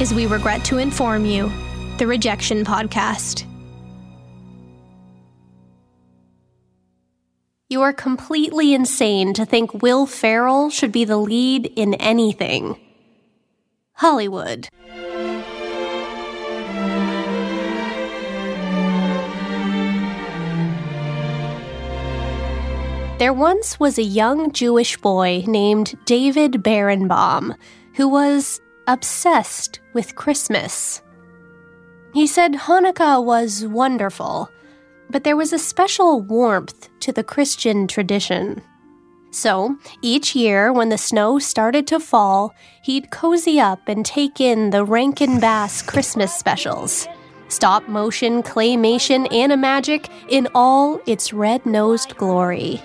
As we regret to inform you, the Rejection Podcast. You are completely insane to think Will Ferrell should be the lead in anything. Hollywood. There once was a young Jewish boy named David Berenbaum, who was obsessed with Christmas. He said Hanukkah was wonderful, but there was a special warmth to the Christian tradition. So, each year when the snow started to fall, he'd cozy up and take in the Rankin Bass Christmas specials, stop motion, claymation, animagic in all its red-nosed glory.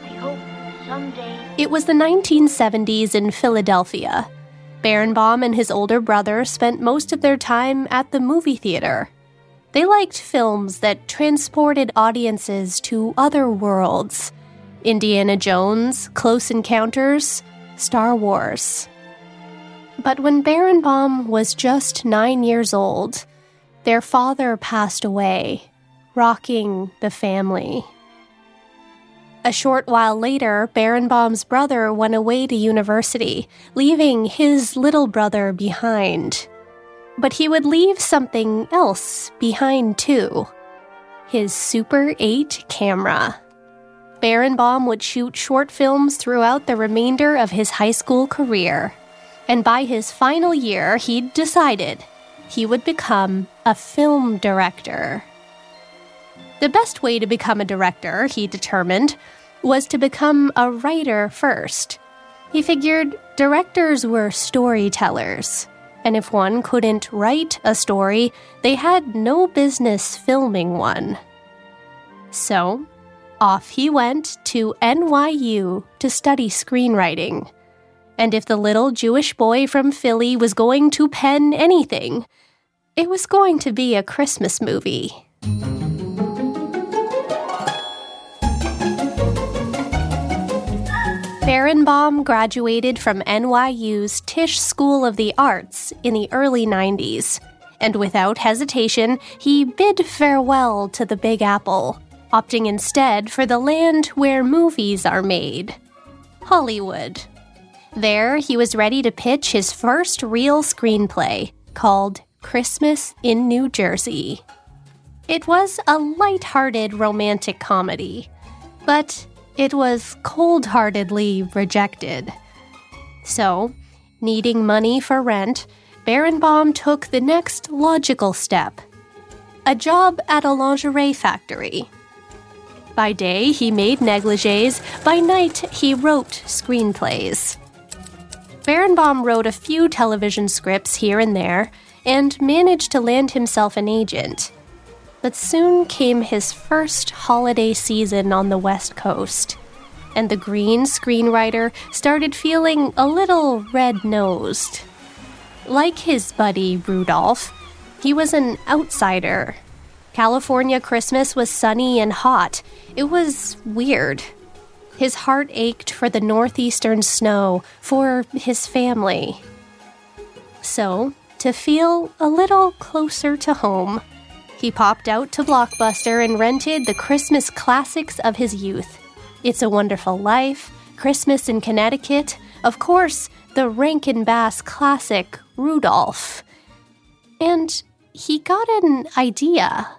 It was the 1970s in Philadelphia. Berenbaum and his older brother spent most of their time at the movie theater. They liked films that transported audiences to other worlds. Indiana Jones, Close Encounters, Star Wars. But when Berenbaum was just 9 years old, their father passed away, rocking the family. A short while later, Berenbaum's brother went away to university, leaving his little brother behind. But he would leave something else behind, too. His Super 8 camera. Berenbaum would shoot short films throughout the remainder of his high school career. And by his final year, he'd decided he would become a film director. The best way to become a director, he determined, was to become a writer first. He figured directors were storytellers, and if one couldn't write a story, they had no business filming one. So, off he went to NYU to study screenwriting. And if the little Jewish boy from Philly was going to pen anything, it was going to be a Christmas movie. Berenbaum graduated from NYU's Tisch School of the Arts in the early 90s, and without hesitation, he bid farewell to the Big Apple opting instead for the land where movies are made, Hollywood. There, he was ready to pitch his first real screenplay, called Christmas in New Jersey. It was a lighthearted romantic comedy, but it was cold-heartedly rejected. So, needing money for rent, Berenbaum took the next logical step, a job at a lingerie factory. By day, he made negligees. By night, he wrote screenplays. Berenbaum wrote a few television scripts here and there and managed to land himself an agent. But soon came his first holiday season on the West Coast, and the green screenwriter started feeling a little red-nosed. Like his buddy Rudolph, he was an outsider. California Christmas was sunny and hot. It was weird. His heart ached for the northeastern snow, for his family. So, to feel a little closer to home, he popped out to Blockbuster and rented the Christmas classics of his youth. It's a Wonderful Life, Christmas in Connecticut, of course, the Rankin Bass classic Rudolph. And he got an idea.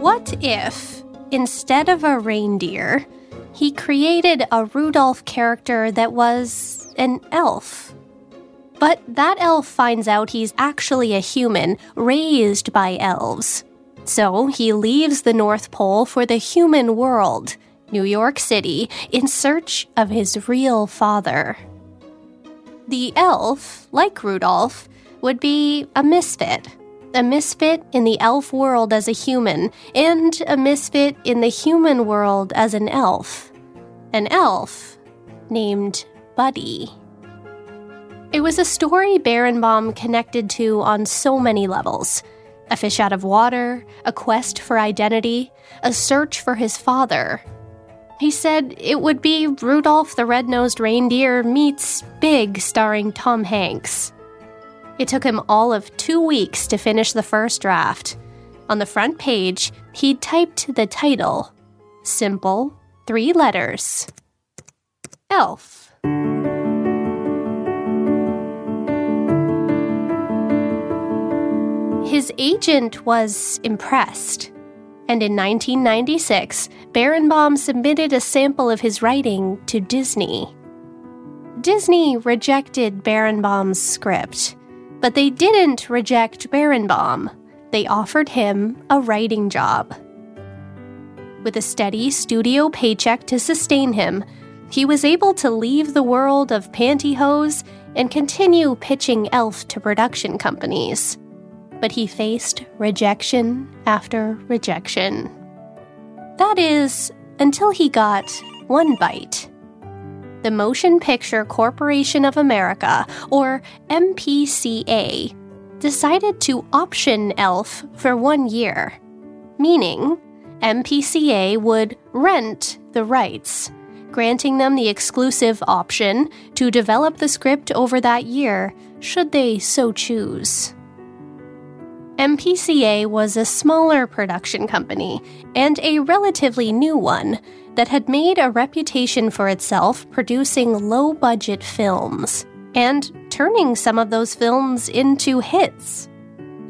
What if, instead of a reindeer, he created a Rudolph character that was an elf? But that elf finds out he's actually a human raised by elves. So he leaves the North Pole for the human world, New York City, in search of his real father. The elf, like Rudolph, would be a misfit. A misfit in the elf world as a human, and a misfit in the human world as an elf. An elf named Buddy. It was a story Berenbaum connected to on so many levels. A fish out of water, a quest for identity, a search for his father. He said it would be Rudolph the Red-Nosed Reindeer meets Big starring Tom Hanks. It took him all of 2 weeks to finish the first draft. On the front page, he typed the title. Simple, 3 letters. Elf. His agent was impressed. And in 1996, Berenbaum submitted a sample of his writing to Disney. Disney rejected Berenbaum's script. But they didn't reject Berenbaum. They offered him a writing job. With a steady studio paycheck to sustain him, he was able to leave the world of pantyhose and continue pitching Elf to production companies. But he faced rejection after rejection. That is, until he got one bite. The Motion Picture Corporation of America, or MPCA, decided to option Elf for 1 year, meaning MPCA would rent the rights, granting them the exclusive option to develop the script over that year, should they so choose. MPCA was a smaller production company, and a relatively new one, that had made a reputation for itself producing low-budget films, and turning some of those films into hits.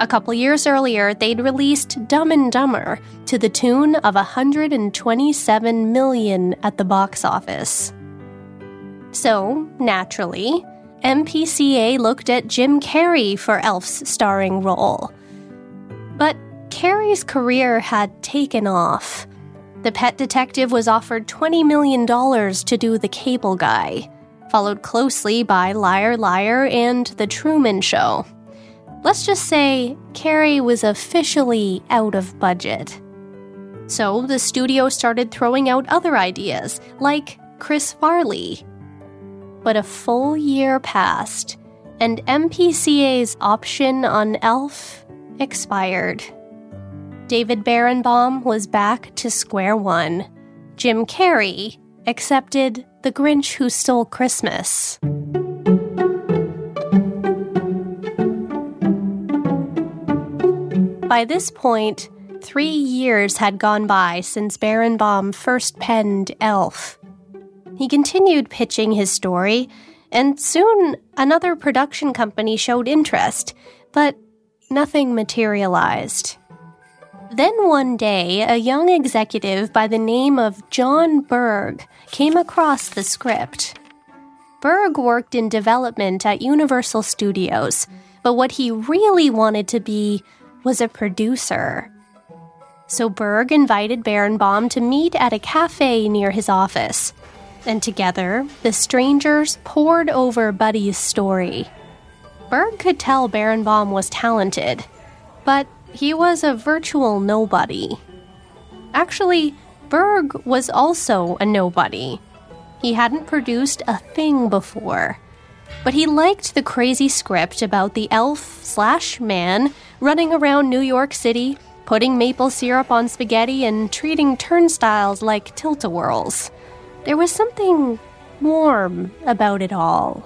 A couple years earlier, they'd released Dumb and Dumber to the tune of $127 million at the box office. So, naturally, MPCA looked at Jim Carrey for Elf's starring role. But Carrey's career had taken off. The Pet Detective was offered $20 million to do The Cable Guy, followed closely by Liar Liar and The Truman Show. Let's just say Carrey was officially out of budget. So the studio started throwing out other ideas, like Chris Farley. But a full year passed, and MPCA's option on Elf expired. David Berenbaum was back to square one. Jim Carrey accepted The Grinch Who Stole Christmas. By this point, 3 years had gone by since Berenbaum first penned Elf. He continued pitching his story, and soon another production company showed interest, but nothing materialized. Then one day, a young executive by the name of John Berg came across the script. Berg worked in development at Universal Studios, but what he really wanted to be was a producer. So Berg invited Berenbaum to meet at a cafe near his office, and together, the strangers pored over Buddy's story. Berg could tell Berenbaum was talented, but he was a virtual nobody. Actually, Berg was also a nobody. He hadn't produced a thing before. But he liked the crazy script about the elf/man running around New York City, putting maple syrup on spaghetti and treating turnstiles like tilt-a-whirls. There was something warm about it all.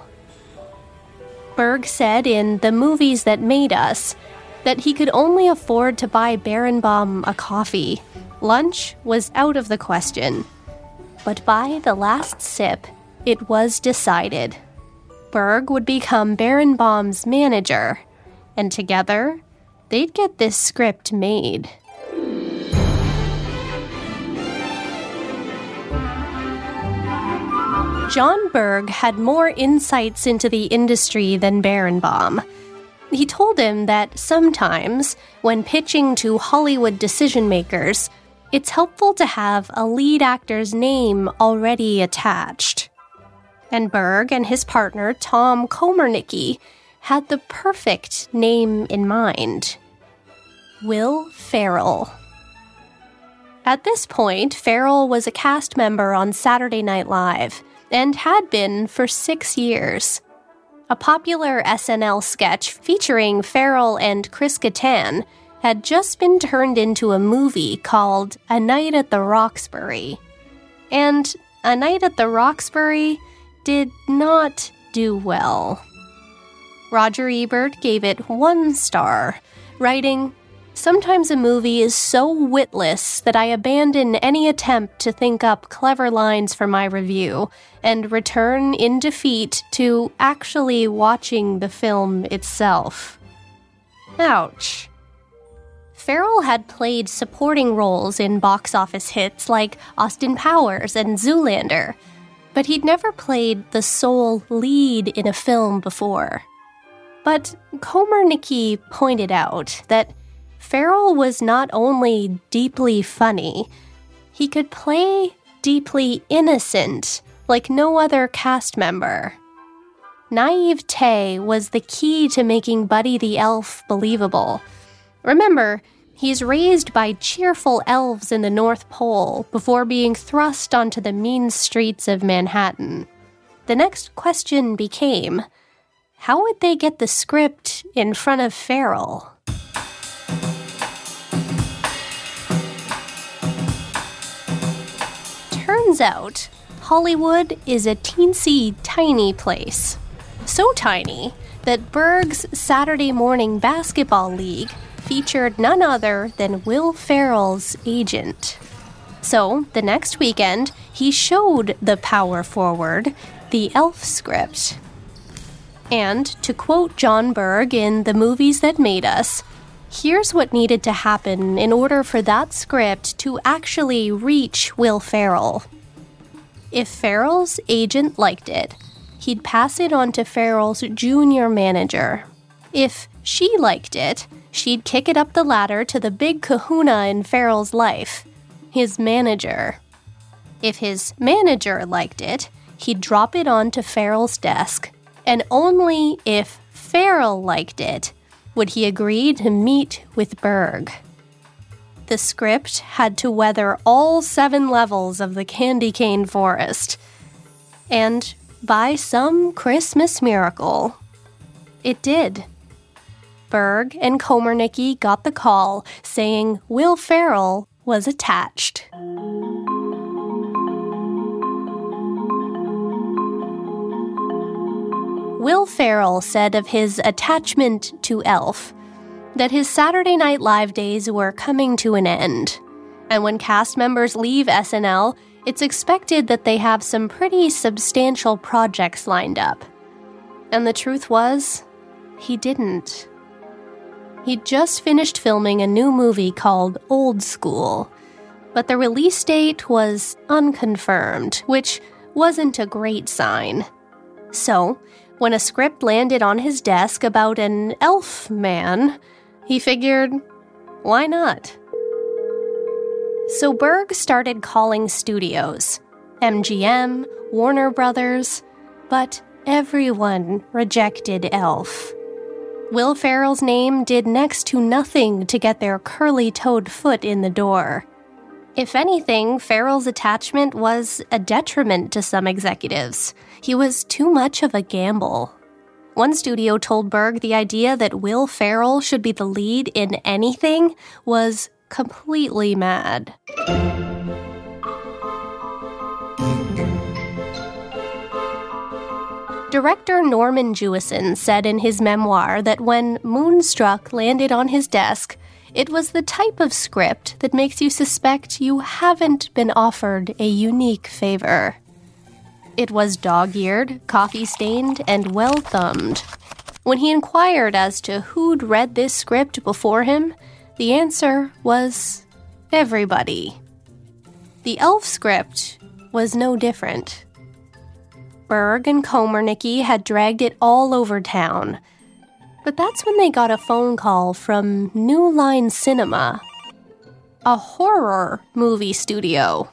Berg said in The Movies That Made Us that he could only afford to buy Berenbaum a coffee. Lunch was out of the question. But by the last sip, it was decided. Berg would become Berenbaum's manager, and together, they'd get this script made. John Berg had more insights into the industry than Berenbaum. He told him that sometimes, when pitching to Hollywood decision-makers, it's helpful to have a lead actor's name already attached. And Berg and his partner, Tom Komarnicki, had the perfect name in mind. Will Ferrell. At this point, Ferrell was a cast member on Saturday Night Live, and had been for 6 years. A popular SNL sketch featuring Ferrell and Chris Kattan had just been turned into a movie called A Night at the Roxbury. And A Night at the Roxbury did not do well. Roger Ebert gave it 1 star, writing, "Sometimes a movie is so witless that I abandon any attempt to think up clever lines for my review and return in defeat to actually watching the film itself." Ouch. Ferrell had played supporting roles in box office hits like Austin Powers and Zoolander, but he'd never played the sole lead in a film before. But Komarnicki pointed out that Ferrell was not only deeply funny, he could play deeply innocent, like no other cast member. Naivete was the key to making Buddy the Elf believable. Remember, he's raised by cheerful elves in the North Pole before being thrust onto the mean streets of Manhattan. The next question became, how would they get the script in front of Ferrell? Turns out, Hollywood is a teensy tiny place. So tiny that Berg's Saturday Morning Basketball League featured none other than Will Ferrell's agent. So, the next weekend, he showed the power forward the Elf script. And, to quote John Berg in The Movies That Made Us, here's what needed to happen in order for that script to actually reach Will Ferrell. If Ferrell's agent liked it, he'd pass it on to Ferrell's junior manager. If she liked it, she'd kick it up the ladder to the big kahuna in Ferrell's life, his manager. If his manager liked it, he'd drop it on to Ferrell's desk, and only if Ferrell liked it would he agree to meet with Berg. The script had to weather all 7 levels of the candy cane forest. And by some Christmas miracle, it did. Berg and Komarnicki got the call saying Will Ferrell was attached. Will Ferrell said of his attachment to Elf, that his Saturday Night Live days were coming to an end. And when cast members leave SNL, it's expected that they have some pretty substantial projects lined up. And the truth was, he didn't. He'd just finished filming a new movie called Old School, but the release date was unconfirmed, which wasn't a great sign. So, when a script landed on his desk about an elf man, he figured, why not? So Berg started calling studios, MGM, Warner Brothers, but everyone rejected Elf. Will Ferrell's name did next to nothing to get their curly-toed foot in the door. If anything, Ferrell's attachment was a detriment to some executives. He was too much of a gamble. One studio told Berg the idea that Will Ferrell should be the lead in anything was completely mad. Director Norman Jewison said in his memoir that when Moonstruck landed on his desk, it was the type of script that makes you suspect you haven't been offered a unique favor. It was dog-eared, coffee-stained, and well-thumbed. When he inquired as to who'd read this script before him, the answer was everybody. The Elf script was no different. Berg and Komarnicki had dragged it all over town. But that's when they got a phone call from New Line Cinema, a horror movie studio.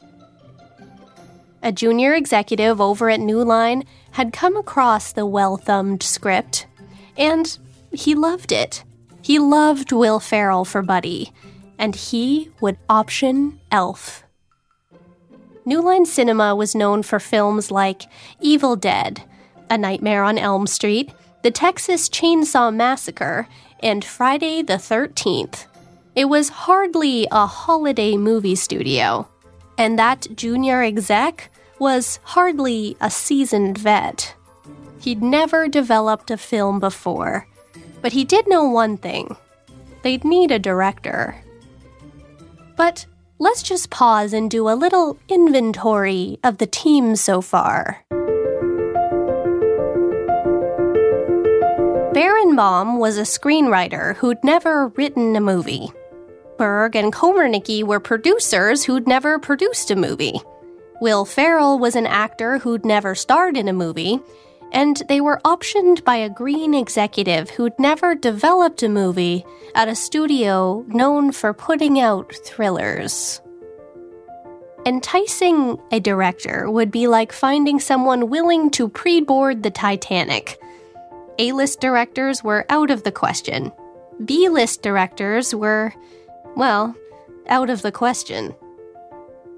A junior executive over at New Line had come across the well-thumbed script, and he loved it. He loved Will Ferrell for Buddy, and he would option Elf. New Line Cinema was known for films like Evil Dead, A Nightmare on Elm Street, The Texas Chainsaw Massacre, and Friday the 13th. It was hardly a holiday movie studio, and that junior exec was hardly a seasoned vet. He'd never developed a film before. But he did know one thing. They'd need a director. But let's just pause and do a little inventory of the team so far. Berenbaum was a screenwriter who'd never written a movie. Berg and Komarnicki were producers who'd never produced a movie. Will Ferrell was an actor who'd never starred in a movie, and they were optioned by a green executive who'd never developed a movie at a studio known for putting out thrillers. Enticing a director would be like finding someone willing to pre-board the Titanic. A-list directors were out of the question. B-list directors were, well, out of the question.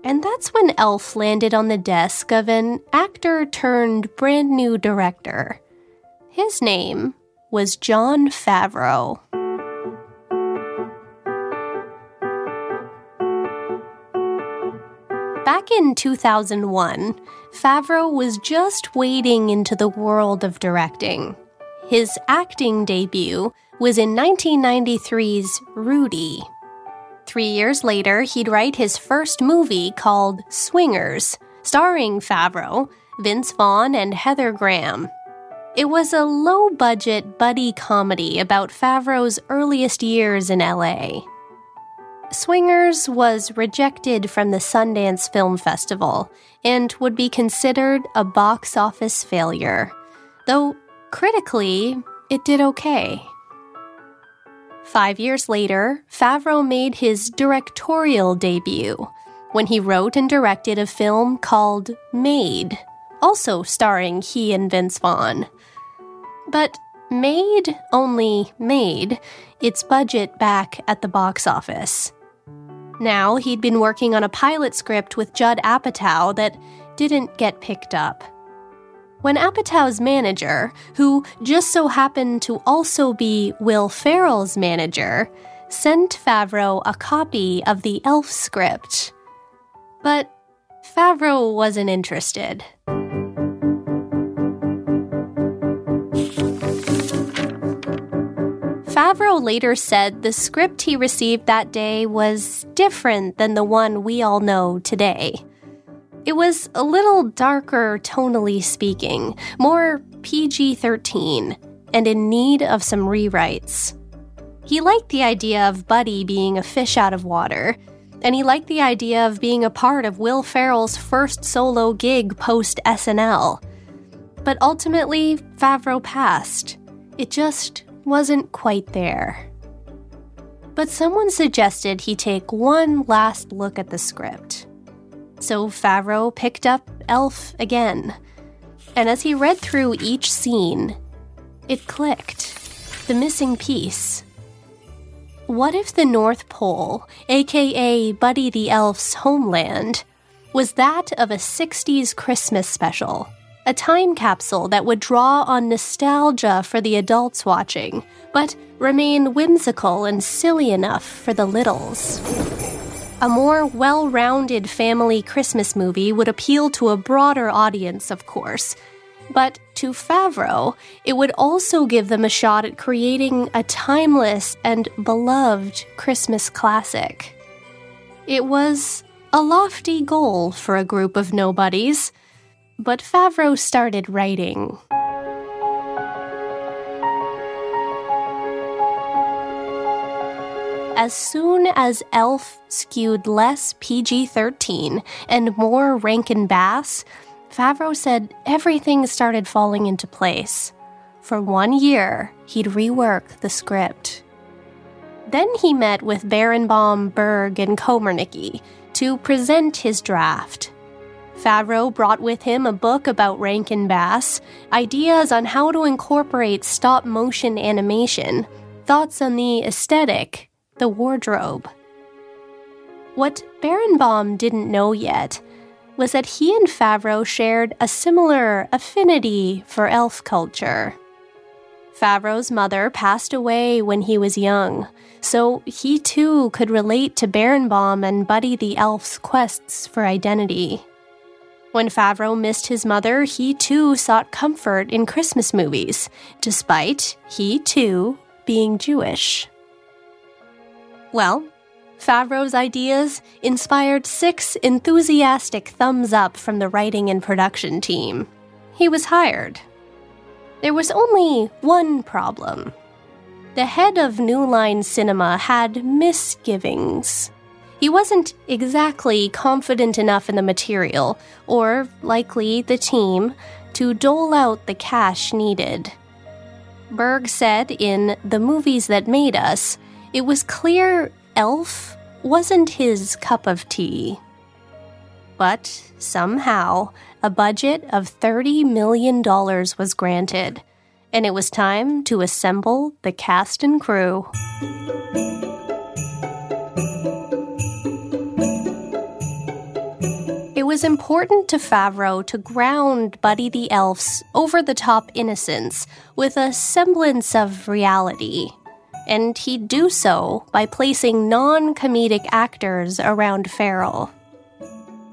And that's when Elf landed on the desk of an actor-turned-brand-new director. His name was Jon Favreau. Back in 2001, Favreau was just wading into the world of directing. His acting debut was in 1993's Rudy. 3 years later, he'd write his first movie called Swingers, starring Favreau, Vince Vaughn, and Heather Graham. It was a low-budget buddy comedy about Favreau's earliest years in L.A. Swingers was rejected from the Sundance Film Festival and would be considered a box office failure, though critically, it did okay. 5 years later, Favreau made his directorial debut when he wrote and directed a film called Made, also starring he and Vince Vaughn. But Made only made its budget back at the box office. Now he'd been working on a pilot script with Judd Apatow that didn't get picked up. When Apatow's manager, who just so happened to also be Will Ferrell's manager, sent Favreau a copy of the Elf script. But Favreau wasn't interested. Favreau later said the script he received that day was different than the one we all know today. It was a little darker tonally speaking, more PG-13, and in need of some rewrites. He liked the idea of Buddy being a fish out of water, and he liked the idea of being a part of Will Ferrell's first solo gig post-SNL. But ultimately, Favreau passed. It just wasn't quite there. But someone suggested he take one last look at the script. So Favreau picked up Elf again. And as he read through each scene, it clicked. The missing piece. What if the North Pole, aka Buddy the Elf's homeland, was that of a 60s Christmas special? A time capsule that would draw on nostalgia for the adults watching, but remain whimsical and silly enough for the littles. A more well-rounded family Christmas movie would appeal to a broader audience, of course. But to Favreau, it would also give them a shot at creating a timeless and beloved Christmas classic. It was a lofty goal for a group of nobodies, but Favreau started writing. As soon as Elf skewed less PG-13 and more Rankin Bass, Favreau said everything started falling into place. For 1 year, he'd rework the script. Then he met with Berenbaum, Berg, and Komarnicki to present his draft. Favreau brought with him a book about Rankin Bass, ideas on how to incorporate stop-motion animation, thoughts on the aesthetic, the wardrobe. What Berenbaum didn't know yet was that he and Favreau shared a similar affinity for elf culture. Favreau's mother passed away when he was young, so he too could relate to Berenbaum and Buddy the Elf's quests for identity. When Favreau missed his mother, he too sought comfort in Christmas movies, despite he too being Jewish. Well, Favreau's ideas inspired 6 enthusiastic thumbs up from the writing and production team. He was hired. There was only one problem. The head of New Line Cinema had misgivings. He wasn't exactly confident enough in the material, or likely the team, to dole out the cash needed. Berg said in The Movies That Made Us, it was clear Elf wasn't his cup of tea. But somehow, a budget of $30 million was granted, and it was time to assemble the cast and crew. It was important to Favreau to ground Buddy the Elf's over-the-top innocence with a semblance of reality. And he'd do so by placing non-comedic actors around Ferrell.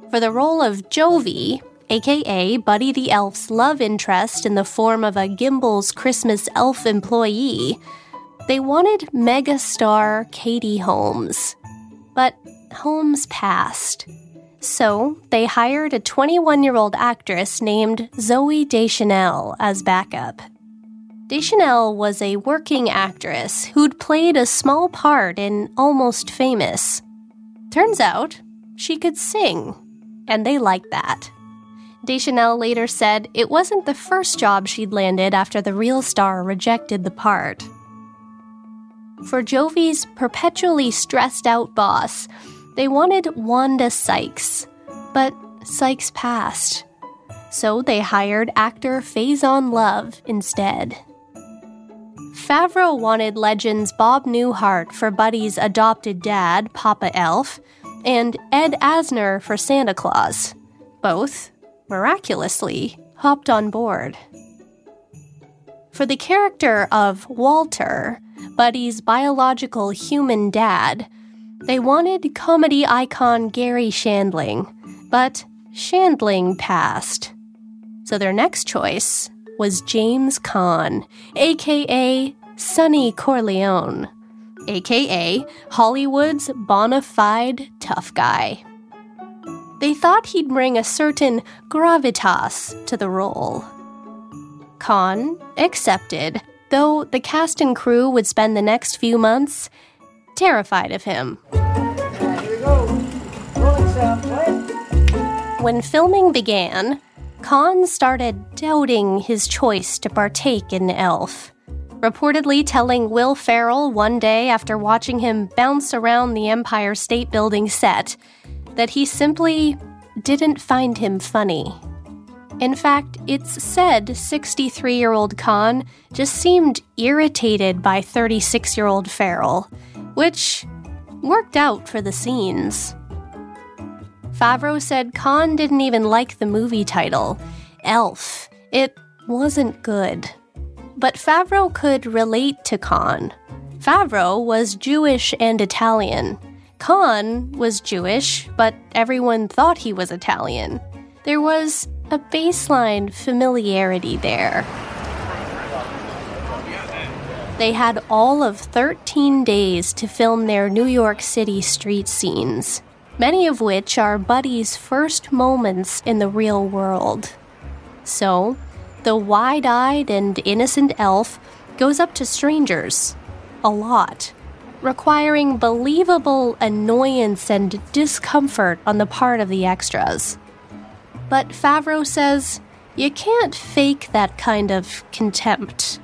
For the role of Jovi, aka Buddy the Elf's love interest in the form of a Gimbel's Christmas elf employee, they wanted megastar Katie Holmes. But Holmes passed. So they hired a 21-year-old actress named Zooey Deschanel as backup. Deschanel was a working actress who'd played a small part in Almost Famous. Turns out, she could sing, and they liked that. Deschanel later said it wasn't the first job she'd landed after the real star rejected the part. For Jovi's perpetually stressed-out boss, they wanted Wanda Sykes, but Sykes passed. So they hired actor Faison Love instead. Favreau wanted legends Bob Newhart for Buddy's adopted dad, Papa Elf, and Ed Asner for Santa Claus. Both, miraculously, hopped on board. For the character of Walter, Buddy's biological human dad, they wanted comedy icon Gary Shandling, but Shandling passed. So their next choice was James Caan, aka Sonny Corleone, a.k.a. Hollywood's bona fide tough guy. They thought he'd bring a certain gravitas to the role. Caan accepted, though the cast and crew would spend the next few months terrified of him. Here we go. Rolling sound, play. When filming began, Caan started doubting his choice to partake in Elf, reportedly telling Will Ferrell one day after watching him bounce around the Empire State Building set that he simply didn't find him funny. In fact, it's said 63-year-old Caan just seemed irritated by 36-year-old Ferrell, which worked out for the scenes. Favreau said Caan didn't even like the movie title, Elf. It wasn't good. But Favreau could relate to Caan. Favreau was Jewish and Italian. Caan was Jewish, but everyone thought he was Italian. There was a baseline familiarity there. They had all of 13 days to film their New York City street scenes, many of which are Buddy's first moments in the real world. So, the wide-eyed and innocent elf goes up to strangers, a lot, requiring believable annoyance and discomfort on the part of the extras. But Favreau says you can't fake that kind of contempt.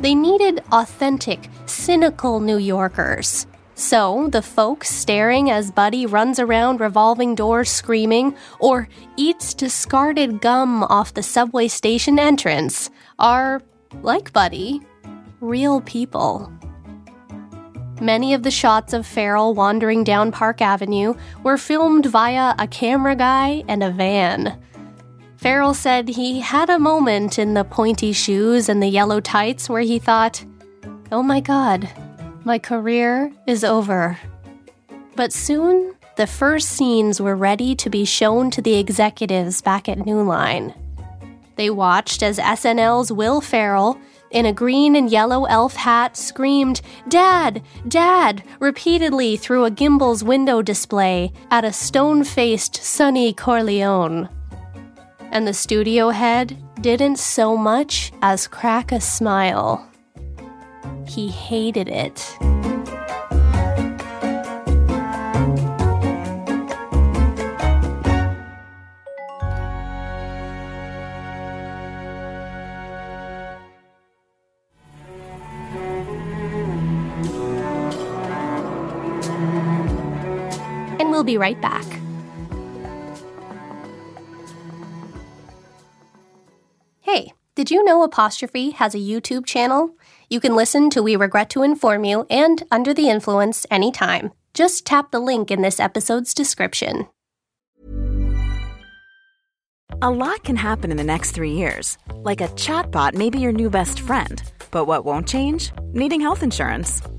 They needed authentic, cynical New Yorkers. So the folks staring as Buddy runs around revolving doors screaming or eats discarded gum off the subway station entrance are, like Buddy, real people. Many of the shots of Ferrell wandering down Park Avenue were filmed via a camera guy and a van. Ferrell said he had a moment in the pointy shoes and the yellow tights where he thought, "Oh my God, my career is over." But soon, the first scenes were ready to be shown to the executives back at New Line. They watched as SNL's Will Ferrell, in a green and yellow elf hat, screamed, "Dad! Dad!" repeatedly through a gimbal's window display at a stone-faced Sonny Corleone. And the studio head didn't so much as crack a smile. He hated it. We'll be right back. Hey, did you know Apostrophe has a YouTube channel? You can listen to We Regret to Inform You and Under the Influence anytime. Just tap the link in this episode's description. A lot can happen in the next 3 years. Like a chatbot may be your new best friend. But what won't change? Needing health insurance.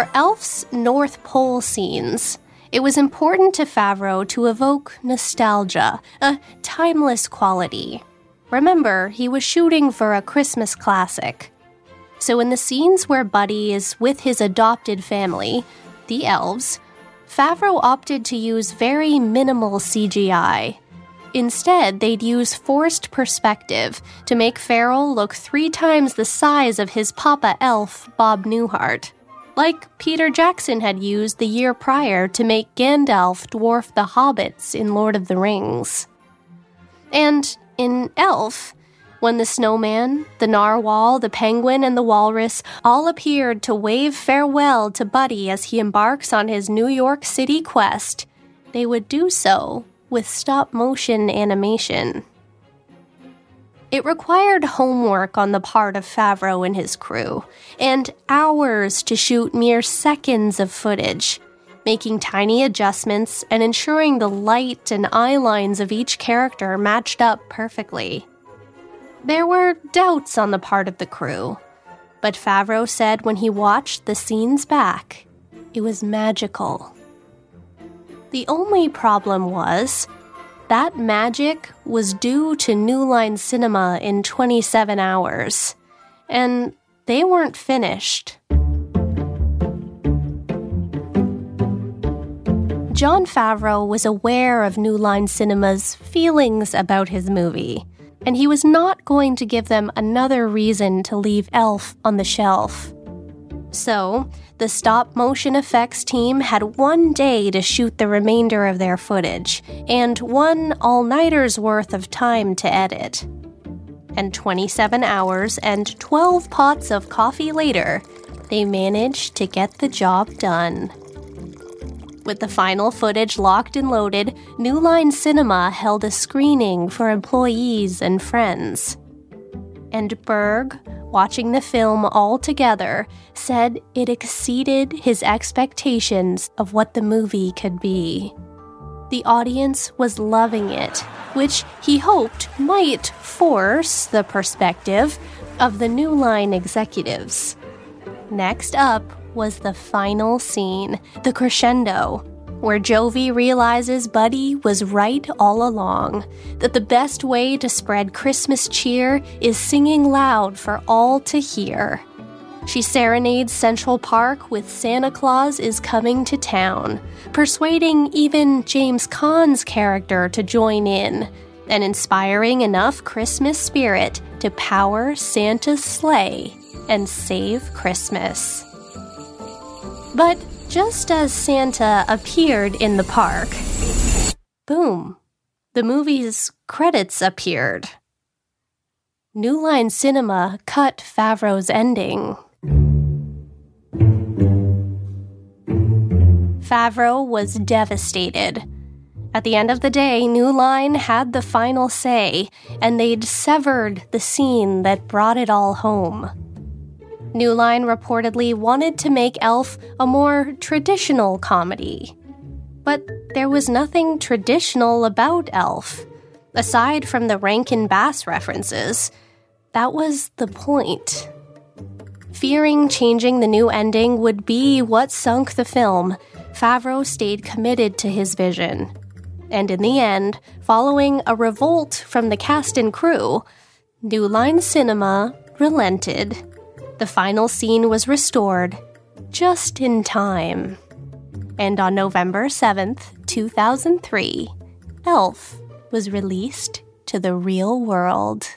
For Elf's North Pole scenes, it was important to Favreau to evoke nostalgia, a timeless quality. Remember, he was shooting for a Christmas classic. So in the scenes where Buddy is with his adopted family, the elves, Favreau opted to use very minimal CGI. Instead, they'd use forced perspective to make Ferrell look 3 times the size of his Papa Elf, Bob Newhart, like Peter Jackson had used the year prior to make Gandalf dwarf the hobbits in Lord of the Rings. And in Elf, when the snowman, the narwhal, the penguin, and the walrus all appeared to wave farewell to Buddy as he embarks on his New York City quest, they would do so with stop-motion animation. It required homework on the part of Favreau and his crew, and hours to shoot mere seconds of footage, making tiny adjustments and ensuring the light and eye lines of each character matched up perfectly. There were doubts on the part of the crew, but Favreau said when he watched the scenes back, it was magical. The only problem was, that magic was due to New Line Cinema in 27 hours, and they weren't finished. Jon Favreau was aware of New Line Cinema's feelings about his movie, and he was not going to give them another reason to leave Elf on the shelf. So, the stop-motion effects team had 1 day to shoot the remainder of their footage, and 1 all-nighter's worth of time to edit. And 27 hours and 12 pots of coffee later, they managed to get the job done. With the final footage locked and loaded, New Line Cinema held a screening for employees and friends. And Berg, watching the film all together, said it exceeded his expectations of what the movie could be. The audience was loving it, which he hoped might force the perspective of the New Line executives. Next up was the final scene, the crescendo, where Jovi realizes Buddy was right all along, that the best way to spread Christmas cheer is singing loud for all to hear. She serenades Central Park with Santa Claus is Coming to Town, persuading even James Caan's character to join in, and inspiring enough Christmas spirit to power Santa's sleigh and save Christmas. But just as Santa appeared in the park, boom, the movie's credits appeared. New Line Cinema cut Favreau's ending. Favreau was devastated. At the end of the day, New Line had the final say, and they'd severed the scene that brought it all home. New Line reportedly wanted to make Elf a more traditional comedy. But there was nothing traditional about Elf, aside from the Rankin Bass references. That was the point. Fearing changing the new ending would be what sunk the film, Favreau stayed committed to his vision. And in the end, following a revolt from the cast and crew, New Line Cinema relented. The final scene was restored, just in time. And on November 7th, 2003, Elf was released to the real world.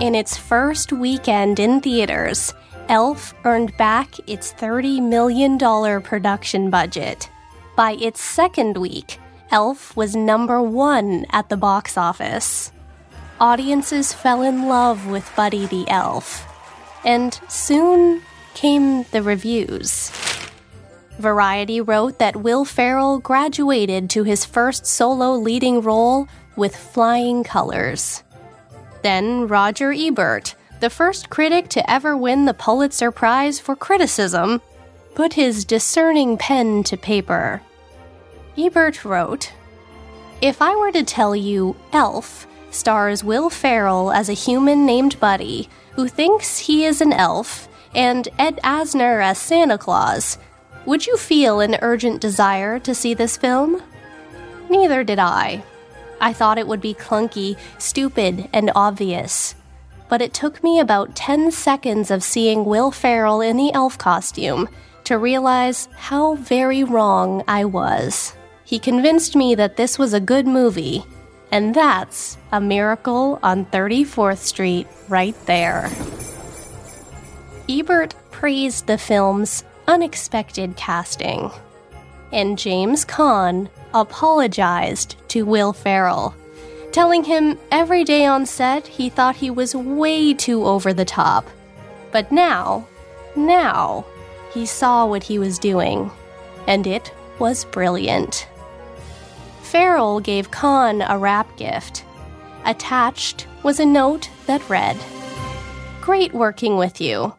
In its first weekend in theaters, Elf earned back its $30 million production budget. By its second week, Elf was #1 at the box office. Audiences fell in love with Buddy the Elf. And soon came the reviews. Variety wrote that Will Ferrell graduated to his first solo leading role with flying colors. Then Roger Ebert, the first critic to ever win the Pulitzer Prize for criticism, put his discerning pen to paper. Ebert wrote, "If I were to tell you Elf stars Will Ferrell as a human named Buddy who thinks he is an elf and Ed Asner as Santa Claus, would you feel an urgent desire to see this film? Neither did I. I thought it would be clunky, stupid, and obvious. But it took me about 10 seconds of seeing Will Ferrell in the elf costume to realize how very wrong I was. He convinced me that this was a good movie, and that's a miracle on 34th Street right there." Ebert praised the film's unexpected casting, and James Caan apologized to Will Ferrell, telling him every day on set he thought he was way too over the top. But now, he saw what he was doing, and it was brilliant. Ferrell gave Caan a wrap gift. Attached was a note that read, "Great working with you.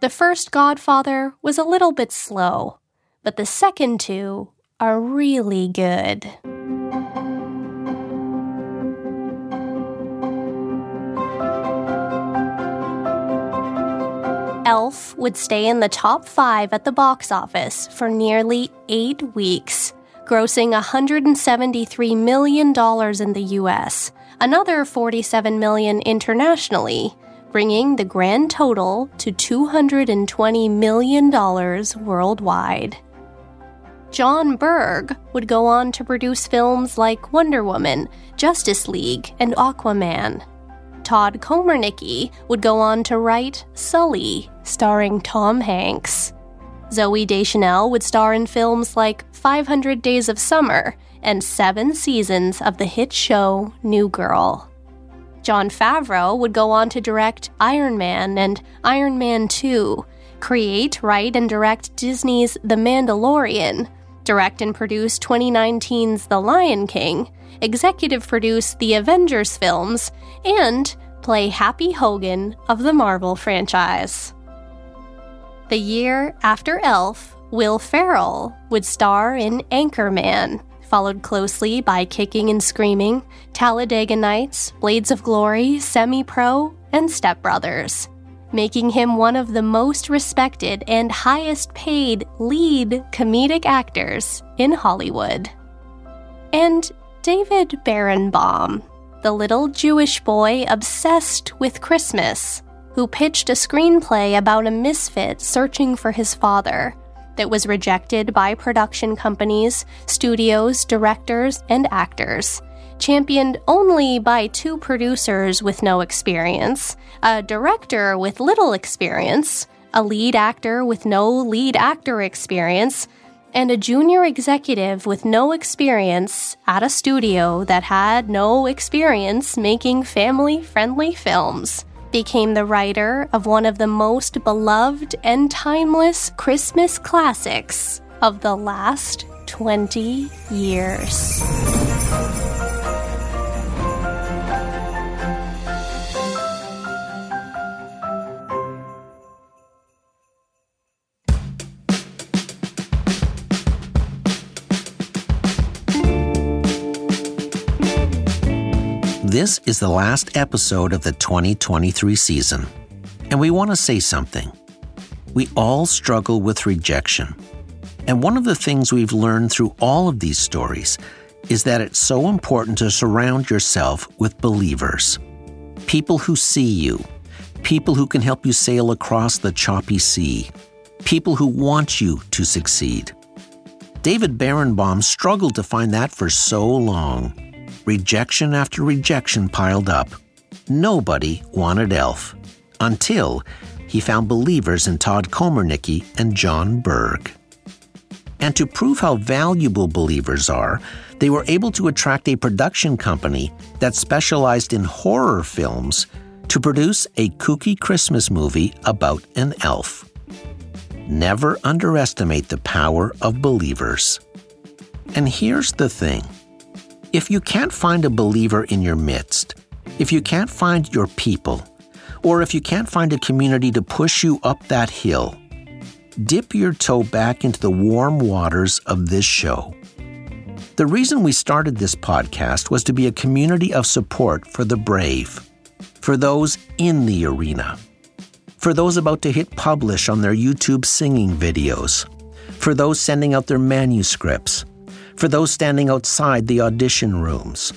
The first Godfather was a little bit slow, but the second two are really good." Elf would stay in the top 5 at the box office for nearly 8 weeks, grossing $173 million in the U.S., another $47 million internationally, bringing the grand total to $220 million worldwide. John Berg would go on to produce films like Wonder Woman, Justice League, and Aquaman. Tom Komarnicki would go on to write Sully, starring Tom Hanks. Zooey Deschanel would star in films like 500 Days of Summer and 7 seasons of the hit show New Girl. Jon Favreau would go on to direct Iron Man and Iron Man 2, create, write, and direct Disney's The Mandalorian, direct and produce 2019's The Lion King, executive produce the Avengers films, and play Happy Hogan of the Marvel franchise. The year after Elf, Will Ferrell would star in Anchorman, followed closely by Kicking and Screaming, Talladega Nights, Blades of Glory, Semi-Pro, and Step Brothers, making him one of the most respected and highest-paid lead comedic actors in Hollywood. And David Berenbaum, the little Jewish boy obsessed with Christmas, who pitched a screenplay about a misfit searching for his father that was rejected by production companies, studios, directors, and actors, championed only by 2 producers with no experience, a director with little experience, a lead actor with no lead actor experience, and a junior executive with no experience at a studio that had no experience making family-friendly films, became the writer of one of the most beloved and timeless Christmas classics of the last 20 years. This is the last episode of the 2023 season, and we want to say something. We all struggle with rejection, and one of the things we've learned through all of these stories is that it's so important to surround yourself with believers, people who see you, people who can help you sail across the choppy sea, people who want you to succeed. David Berenbaum struggled to find that for so long. Rejection after rejection piled up. Nobody wanted Elf, until he found believers in Tom Komarnicki and John Berg. And to prove how valuable believers are, they were able to attract a production company that specialized in horror films to produce a kooky Christmas movie about an elf. Never underestimate the power of believers. And here's the thing. If you can't find a believer in your midst, if you can't find your people, or if you can't find a community to push you up that hill, dip your toe back into the warm waters of this show. The reason we started this podcast was to be a community of support for the brave, for those in the arena, for those about to hit publish on their YouTube singing videos, for those sending out their manuscripts, for those standing outside the audition rooms,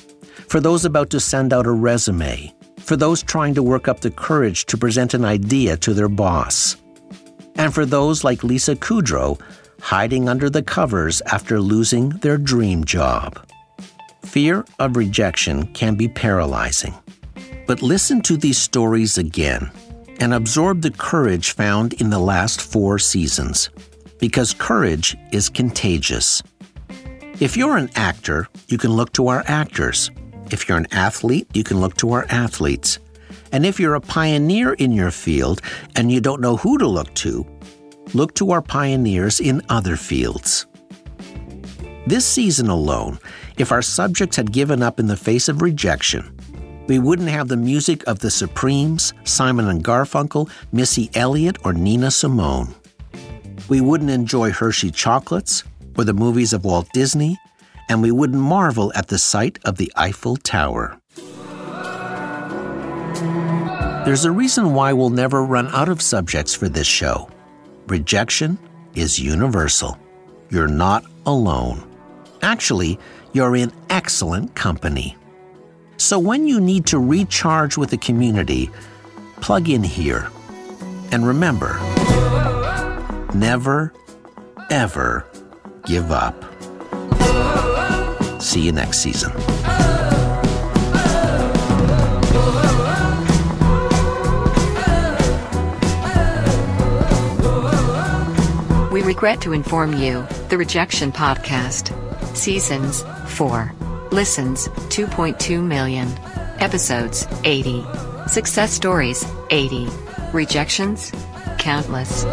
for those about to send out a resume, for those trying to work up the courage to present an idea to their boss, and for those like Lisa Kudrow hiding under the covers after losing their dream job. Fear of rejection can be paralyzing. But listen to these stories again and absorb the courage found in the last 4 seasons, because courage is contagious. If you're an actor, you can look to our actors. If you're an athlete, you can look to our athletes. And if you're a pioneer in your field and you don't know who to look to our pioneers in other fields. This season alone, if our subjects had given up in the face of rejection, we wouldn't have the music of the Supremes, Simon & Garfunkel, Missy Elliott, or Nina Simone. We wouldn't enjoy Hershey chocolates or the movies of Walt Disney, and we wouldn't marvel at the sight of the Eiffel Tower. There's a reason why we'll never run out of subjects for this show. Rejection is universal. You're not alone. Actually, you're in excellent company. So when you need to recharge with the community, plug in here. And remember, never, ever give up. See you next season. We regret to inform you, the Rejection Podcast, Seasons 4, Listens 2.2 million, Episodes 80, Success Stories 80, Rejections countless.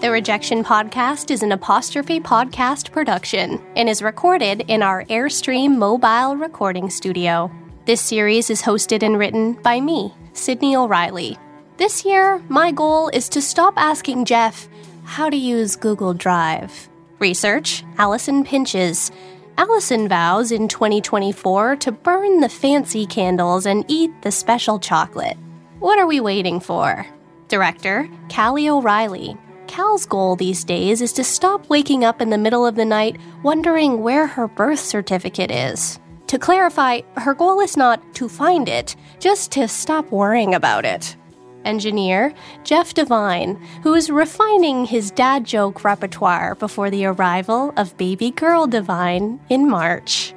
The Rejection Podcast is an Apostrophe Podcast production and is recorded in our Airstream mobile recording studio. This series is hosted and written by me, Sydney O'Reilly. This year, my goal is to stop asking Jeff how to use Google Drive. Research, Allison Pinches. Allison vows in 2024 to burn the fancy candles and eat the special chocolate. What are we waiting for? Director, Callie O'Reilly. Cal's goal these days is to stop waking up in the middle of the night wondering where her birth certificate is. To clarify, her goal is not to find it, just to stop worrying about it. Engineer, Jeff Devine, who is refining his dad joke repertoire before the arrival of baby girl Devine in March.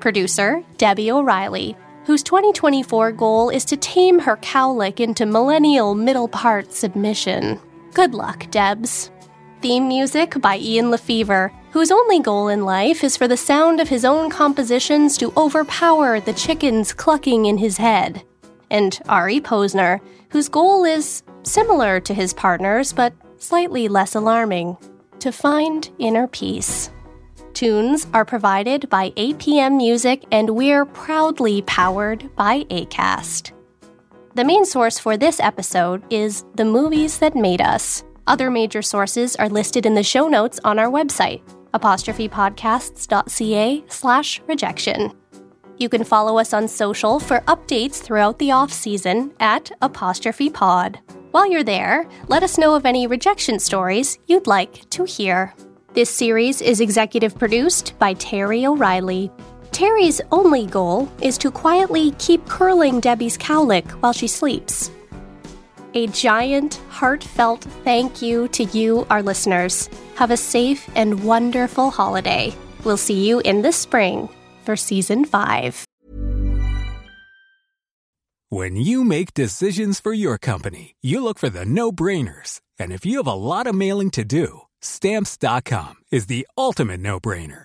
Producer, Debbie O'Reilly, whose 2024 goal is to tame her cowlick into millennial middle part submission. Good luck, Debs. Theme music by Ian Lefevre, whose only goal in life is for the sound of his own compositions to overpower the chickens clucking in his head. And Ari Posner, whose goal is similar to his partner's, but slightly less alarming, to find inner peace. Tunes are provided by APM Music, and we're proudly powered by ACAST. The main source for this episode is The Movies That Made Us. Other major sources are listed in the show notes on our website, apostrophepodcasts.ca/rejection. You can follow us on social for updates throughout the off-season at @apostrophepod. While you're there, let us know of any rejection stories you'd like to hear. This series is executive produced by Terry O'Reilly. Terry's only goal is to quietly keep curling Debbie's cowlick while she sleeps. A giant, heartfelt thank you to you, our listeners. Have a safe and wonderful holiday. We'll see you in the spring for Season 5. When you make decisions for your company, you look for the no-brainers. And if you have a lot of mailing to do, Stamps.com is the ultimate no-brainer.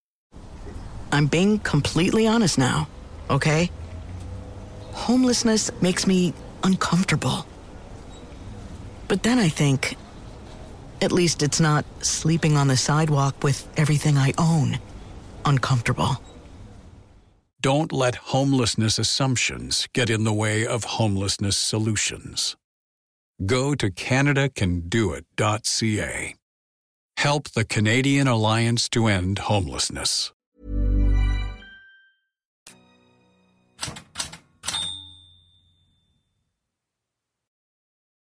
I'm being completely honest now, okay? Homelessness makes me uncomfortable. But then I think, at least it's not sleeping on the sidewalk with everything I own uncomfortable. Don't let homelessness assumptions get in the way of homelessness solutions. Go to CanadaCanDoIt.ca. Help the Canadian Alliance to End Homelessness.